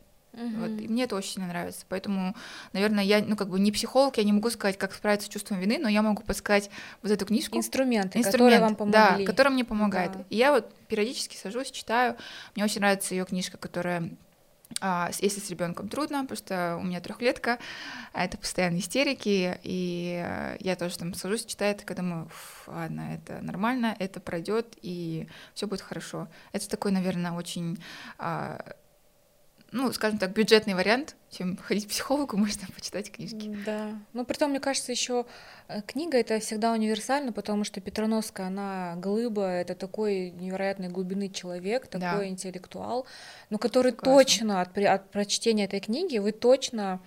Вот, и мне это очень сильно нравится. Поэтому, наверное, я, как бы, не психолог, я не могу сказать, как справиться с чувством вины, но я могу подсказать вот эту книжку. Инструменты, которые вам помогли. Да, которые мне помогают. Да. И я вот периодически сажусь, читаю. Мне очень нравится ее книжка, которая «Если с ребенком трудно», потому что у меня 3-летка, а это постоянные истерики, и я тоже там сажусь, читаю, когда думаю, ладно, это нормально, это пройдет, и все будет хорошо. Это такой, наверное, очень... скажем так, бюджетный вариант, чем ходить к психологу, можно почитать книжки. Да. Ну, притом, мне кажется, еще книга — это всегда универсально, потому что Петрановская, она глыба, это такой невероятной глубины человек, такой интеллектуал, но который точно от прочтения этой книги вы точно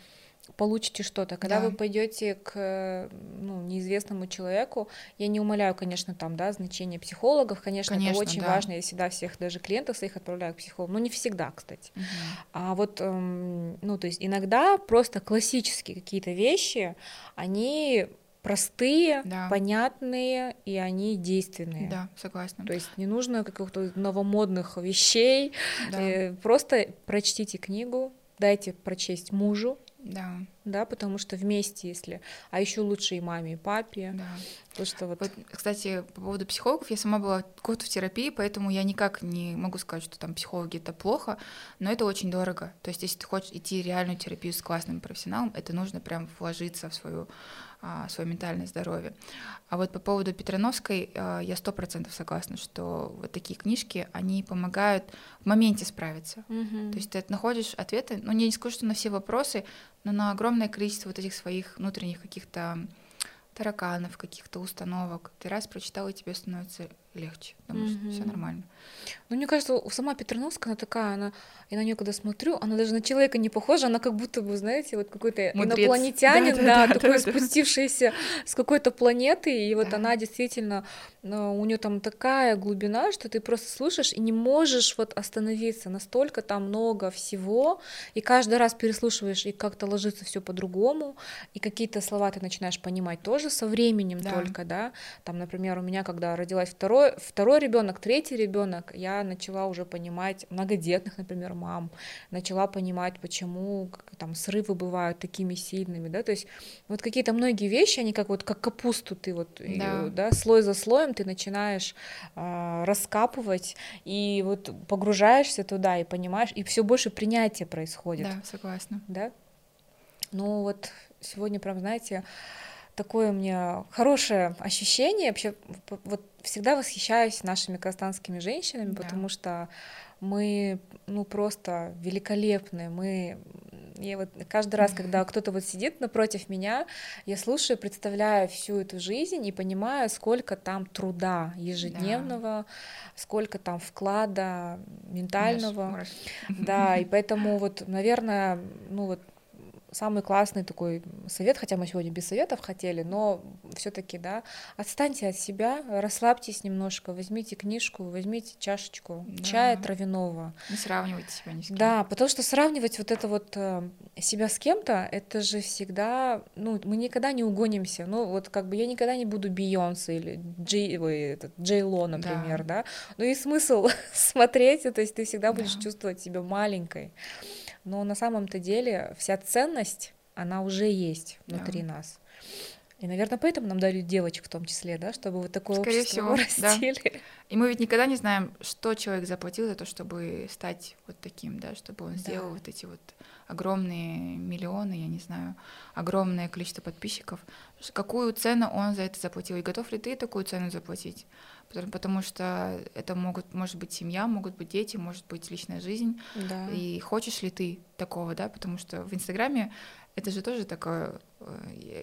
получите что-то. Когда вы пойдете к неизвестному человеку, я не умаляю, конечно, там, значение психологов, конечно это очень важно, я всегда всех, даже клиентов своих отправляю к психологу, но не всегда, кстати. А вот, то есть иногда просто классические какие-то вещи, они простые, да, понятные, и они действенные. Да, согласна. То есть не нужно каких-то новомодных вещей. Да. Просто прочтите книгу, дайте прочесть мужу. Да. Да, потому что вместе, если... А еще лучше и маме, и папе. Да. Потому что вот, кстати, по поводу психологов, я сама была год в терапии, поэтому я никак не могу сказать, что там психологи — это плохо, но это очень дорого. То есть если ты хочешь идти реальную терапию с классным профессионалом, это нужно прям вложиться в свое ментальное здоровье. А вот по поводу Петрановской я 100% согласна, что вот такие книжки, они помогают в моменте справиться. То есть ты находишь ответы, ну, я не скажу, что на все вопросы, но на огромное количество вот этих своих внутренних каких-то тараканов, каких-то установок. Ты раз прочитала, и тебе становится легче, потому что все нормально. Ну, мне кажется, сама Петрановская, она такая, я на нее когда смотрю, она даже на человека не похожа, она как будто бы, знаете, вот какой-то мудрец, инопланетянин, да, такой спустившийся с какой-то планеты, и вот она действительно, у нее там такая глубина, что ты просто слушаешь и не можешь вот остановиться, настолько там много всего, и каждый раз переслушиваешь, и как-то ложится все по-другому, и какие-то слова ты начинаешь понимать тоже со временем только, да, там, например, у меня, когда родилась второй ребенок, третий ребенок, я начала уже понимать многодетных, например, мам, начала понимать, почему там срывы бывают такими сильными, да, то есть вот какие-то многие вещи, они как вот как капусту ты вот, да. Её, да, слой за слоем ты начинаешь раскапывать и вот погружаешься туда и понимаешь, и все больше принятия происходит. Да, согласна. Да? Ну вот сегодня прям, знаете, такое у меня хорошее ощущение, вообще вот всегда восхищаюсь нашими казахстанскими женщинами, да, потому что мы, ну, просто великолепны, я вот каждый раз, когда кто-то вот сидит напротив меня, я слушаю, представляю всю эту жизнь и понимаю, сколько там труда ежедневного, да, сколько там вклада ментального, да, и поэтому вот, наверное, ну вот, самый классный такой совет, хотя мы сегодня без советов хотели, но все-таки, да, отстаньте от себя, расслабьтесь немножко, возьмите книжку, возьмите чашечку, да, чая травяного. Не сравнивайте себя ни с кем. Да, потому что сравнивать вот это вот себя с кем-то, это же всегда, ну, мы никогда не угонимся, ну, вот как бы я никогда не буду Бейонсе или Джей Ло, например, да, ну и смысл смотреть, то есть ты всегда будешь чувствовать себя маленькой. Но на самом-то деле вся ценность, она уже есть внутри нас. И, наверное, поэтому нам дали девочек в том числе, да, чтобы вот такое скорее общество всего, растили. Да. И мы ведь никогда не знаем, что человек заплатил за то, чтобы стать вот таким, да, чтобы он сделал вот эти вот огромные миллионы, я не знаю, огромное количество подписчиков. Какую цену он за это заплатил? И готов ли ты такую цену заплатить? Потому что это может быть семья, могут быть дети, может быть личная жизнь. Да. И хочешь ли ты такого, да? Потому что в Инстаграме это же тоже такое,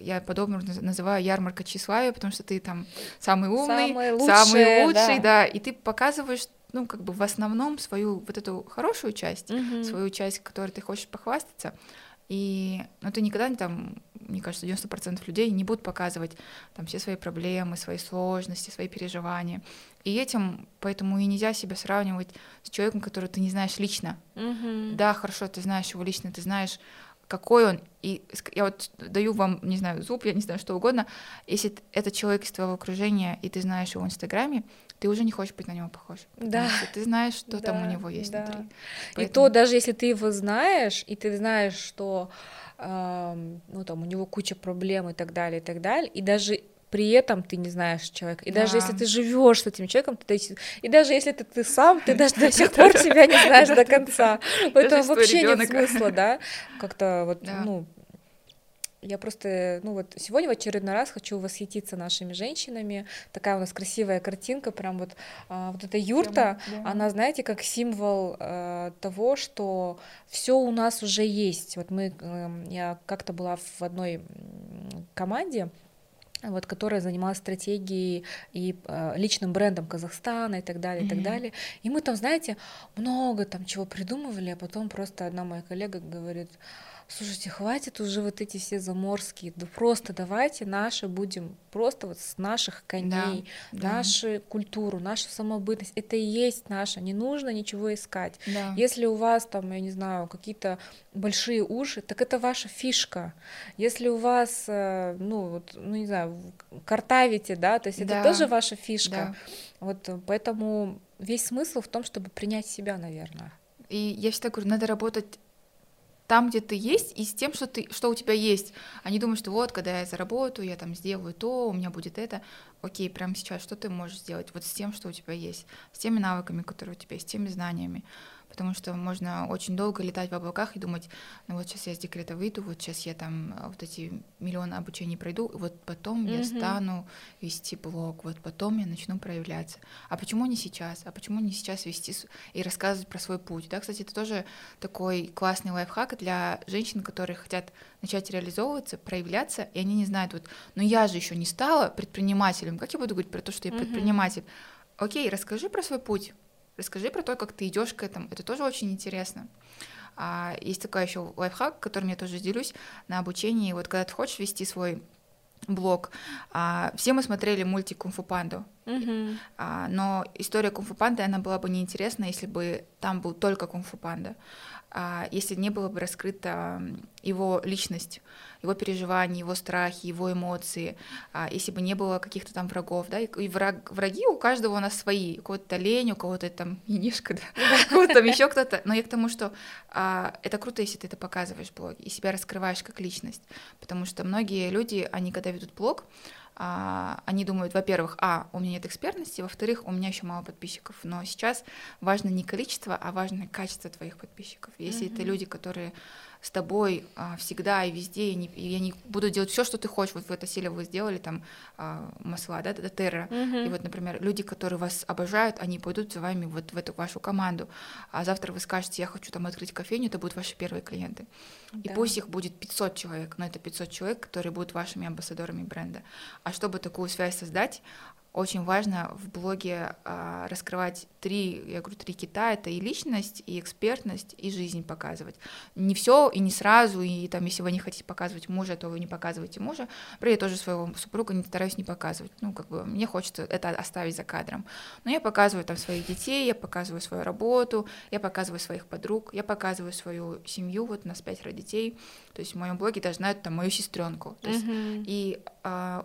я по-доброму называю ярмарка тщеславия, потому что ты там самый умный, самый лучший, да, и ты показываешь, ну, как бы в основном свою вот эту хорошую часть, свою часть, которой ты хочешь похвастаться, и, ну, ты никогда там, мне кажется, 90% людей не будут показывать там все свои проблемы, свои сложности, свои переживания. И поэтому и нельзя себя сравнивать с человеком, которого ты не знаешь лично. Да, хорошо, ты знаешь его лично, ты знаешь, какой он. И я вот даю вам, не знаю, зуб, я не знаю, что угодно. Если этот человек из твоего окружения, и ты знаешь его в Инстаграме, ты уже не хочешь быть на него похож. Да. Что ты знаешь, что там у него есть внутри. Поэтому... И то, даже если ты его знаешь, и ты знаешь, что ну, там, у него куча проблем и так далее, и даже при этом ты не знаешь человека. И даже если ты живешь с этим человеком, и даже если ты сам, ты даже до сих пор себя не знаешь до конца. Поэтому вообще нет смысла, да? Как-то вот, ну... Я просто, ну вот, сегодня в очередной раз хочу восхититься нашими женщинами. Такая у нас красивая картинка, прям вот, вот эта юрта, она, знаете, как символ того, что все у нас уже есть. Вот я как-то была в одной команде, вот, которая занималась стратегией и личным брендом Казахстана и так далее, и так далее. И мы там, знаете, много там чего придумывали, а потом просто одна моя коллега говорит: слушайте, хватит уже вот эти все заморские, да просто давайте наши будем, просто вот с наших коней, да, нашу культуру, нашу самобытность, это и есть наша, не нужно ничего искать. Да. Если у вас там, я не знаю, какие-то большие уши, так это ваша фишка. Если у вас, ну, вот, ну не знаю, картавите, да, то есть это тоже ваша фишка. Да. Вот поэтому весь смысл в том, чтобы принять себя, наверное. И я всегда говорю, надо работать там, где ты есть, и с тем, что ты, что у тебя есть. Они думают, что вот, когда я заработаю, я там сделаю то, у меня будет это. Окей, прямо сейчас что ты можешь сделать? Вот с тем, что у тебя есть, с теми навыками, которые у тебя есть, с теми знаниями. Потому что можно очень долго летать в облаках и думать, ну вот сейчас я с декрета выйду, вот сейчас я там вот эти миллионы обучений пройду, вот потом я стану вести блог, вот потом я начну проявляться. А почему не сейчас? А почему не сейчас вести и рассказывать про свой путь? Да, кстати, это тоже такой классный лайфхак для женщин, которые хотят начать реализовываться, проявляться, и они не знают, вот, ну я же еще не стала предпринимателем, как я буду говорить про то, что я предприниматель? Окей, расскажи про свой путь. Расскажи про то, как ты идешь к этому. Это тоже очень интересно. Есть такой еще лайфхак, которым я тоже делюсь на обучении. Вот когда ты хочешь вести свой блог, все мы смотрели мультик «Кунг-фу Панду». Но история «Кунг-фу Панды», она была бы неинтересна, если бы там был только «Кунг-фу Панда», если не было бы раскрыта его личность, его переживания, его страхи, его эмоции, если бы не было каких-то там врагов, да, и враги у каждого у нас свои, у кого-то лень, у кого-то там енишка, да? У кого-то там еще кто-то, но я к тому, что это круто, если ты это показываешь в блоге и себя раскрываешь как личность, потому что многие люди, они когда ведут блог, они думают, во-первых, у меня нет экспертности, во-вторых, у меня еще мало подписчиков. Но сейчас важно не количество, а важно качество твоих подписчиков. Если это люди, которые с тобой всегда и везде, и они будут делать все, что ты хочешь. Вот в этой силе вы сделали там масла, да, dōTERRA. И вот, например, люди, которые вас обожают, они пойдут за вами вот в эту вашу команду. А завтра вы скажете, я хочу там открыть кофейню, это будут ваши первые клиенты. Да. И пусть их будет 500 человек, но это 500 человек, которые будут вашими амбассадорами бренда. А чтобы такую связь создать, очень важно в блоге раскрывать три кита, это и личность, и экспертность, и жизнь показывать. Не все и не сразу, и там, если вы не хотите показывать мужа, то вы не показываете мужа. При я тоже своего супруга не стараюсь не показывать, ну, как бы мне хочется это оставить за кадром. Но я показываю там своих детей, я показываю свою работу, я показываю своих подруг, я показываю свою семью, вот у нас 5 детей, то есть в моем блоге даже знают там мою сестренку. И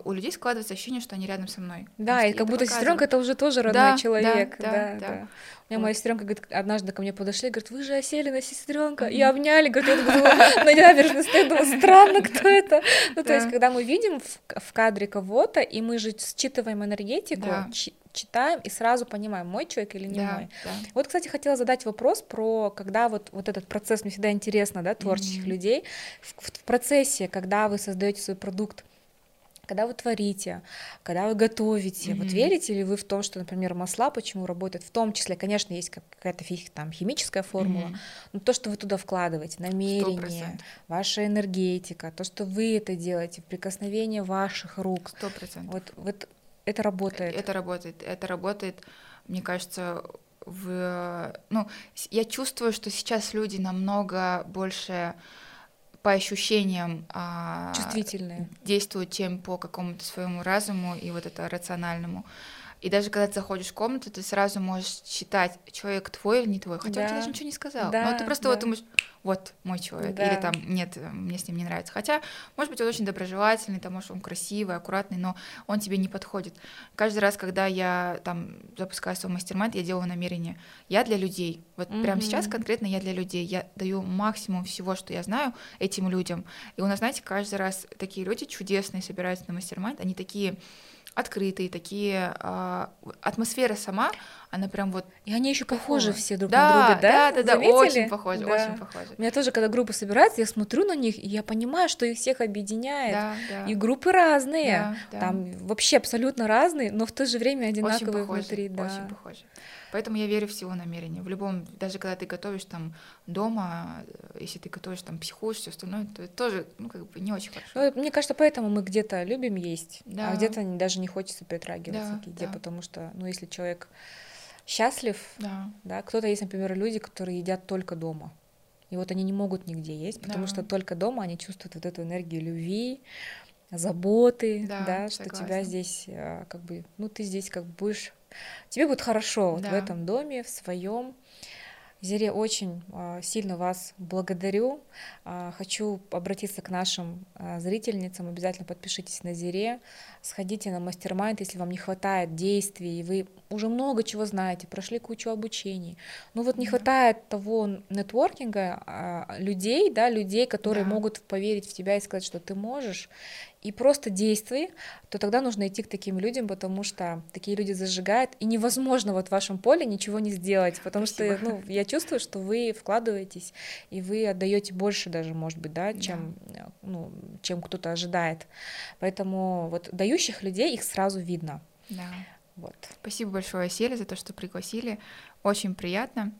у людей складывается ощущение, что они рядом со мной. Да. И как будто сестренка это уже тоже родной человек. Да. У меня моя сестренка говорит, однажды ко мне подошли, говорит, вы же Оселина сестренка, и обняли, говорит, я думала, на набережной стоит, думала, странно, кто это. Ну, то есть, когда мы видим в кадре кого-то, и мы же считываем энергетику, читаем и сразу понимаем, мой человек или не мой. Да. Вот, кстати, хотела задать вопрос про, когда вот этот процесс, мне всегда интересно, да, творческих людей, в процессе, когда вы создаете свой продукт, когда вы творите, когда вы готовите, вот верите ли вы в то, что, например, масла почему работают, в том числе, конечно, есть какая-то там химическая формула, но то, что вы туда вкладываете, намерение, 100%. Ваша энергетика, то, что вы это делаете, прикосновение ваших рук, 100%. Вот это работает. Это работает, мне кажется, я чувствую, что сейчас люди намного больше по ощущениям чувствительные действуют, чем по какому-то своему разуму и вот это рациональному. И даже когда ты заходишь в комнату, ты сразу можешь считать, человек твой или не твой, хотя он тебе даже ничего не сказал. Да, но ты просто вот думаешь, вот мой человек, или там, нет, мне с ним не нравится. Хотя, может быть, он очень доброжелательный, там, может, он красивый, аккуратный, но он тебе не подходит. Каждый раз, когда я там запускаю свой мастер-майнд, я делаю намерение. Я для людей. Вот прямо сейчас конкретно я для людей. Я даю максимум всего, что я знаю, этим людям. И у нас, знаете, каждый раз такие люди чудесные собираются на мастер-майнд, они такие открытые, такие атмосфера сама, она прям вот. И они еще похожи все друг на друга, да? Да, очень похожи, очень похожи. У меня тоже, когда группы собираются, я смотрю на них, и я понимаю, что их всех объединяет. Да. И группы разные, там вообще абсолютно разные, но в то же время одинаковые внутри. Очень похожи. Поэтому я верю в силу намерения. В любом, даже когда ты готовишь там дома, если ты готовишь там психушь, все остальное, то это тоже, не очень хорошо. Ну, мне кажется, поэтому мы где-то любим есть, а где-то даже не хочется притрагиваться к еде, потому что, если человек счастлив, кто-то есть, например, люди, которые едят только дома. И вот они не могут нигде есть, потому что только дома они чувствуют вот эту энергию любви, заботы, да, что тебя здесь как бы, ну ты здесь как бы будешь, тебе будет хорошо вот в этом доме, в своем. Зере, очень сильно вас благодарю. Хочу обратиться к нашим зрительницам. Обязательно подпишитесь на Зере, сходите на мастер-майнд, если вам не хватает действий. Вы уже много чего знаете, прошли кучу обучений. Но вот не хватает того нетворкинга, людей, да, людей, которые могут поверить в тебя и сказать, что ты можешь. И просто действуй, то тогда нужно идти к таким людям, потому что такие люди зажигают, и невозможно вот в вашем поле ничего не сделать, потому что, ну, я чувствую, что вы вкладываетесь, и вы отдаете больше даже, может быть, да, чем, ну, чем кто-то ожидает. Поэтому вот дающих людей, их сразу видно. Да. Вот. Спасибо большое, Зере, за то, что пригласили, очень приятно.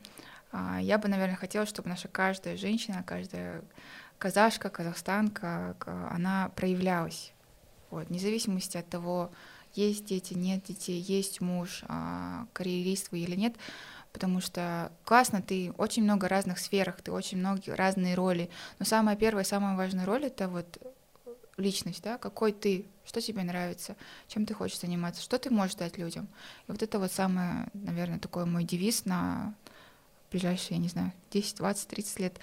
Я бы, наверное, хотела, чтобы наша каждая женщина, каждая казашка, казахстанка, она проявлялась, вот, вне зависимости от того, есть дети, нет детей, есть муж, карьерист вы или нет, потому что классно, ты очень много разных сферах, ты очень много разные роли, но самая первая, самая важная роль — это вот личность, да, какой ты, что тебе нравится, чем ты хочешь заниматься, что ты можешь дать людям, и вот это вот самое, наверное, такой мой девиз на ближайшие, я не знаю, 10, 20, 30 лет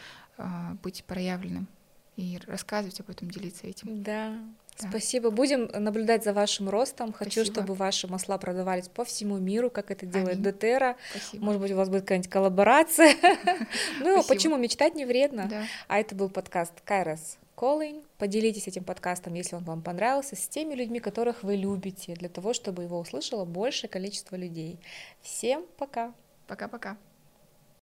быть проявленным и рассказывать об этом, делиться этим. Да. Спасибо. Будем наблюдать за вашим ростом. Хочу, чтобы ваши масла продавались по всему миру, как это делает dōTERRA. Может быть, у вас будет какая-нибудь коллаборация. Ну, почему мечтать не вредно? А это был подкаст Kairos Calling. Поделитесь этим подкастом, если он вам понравился, с теми людьми, которых вы любите, для того, чтобы его услышало большее количество людей. Всем пока. Пока-пока.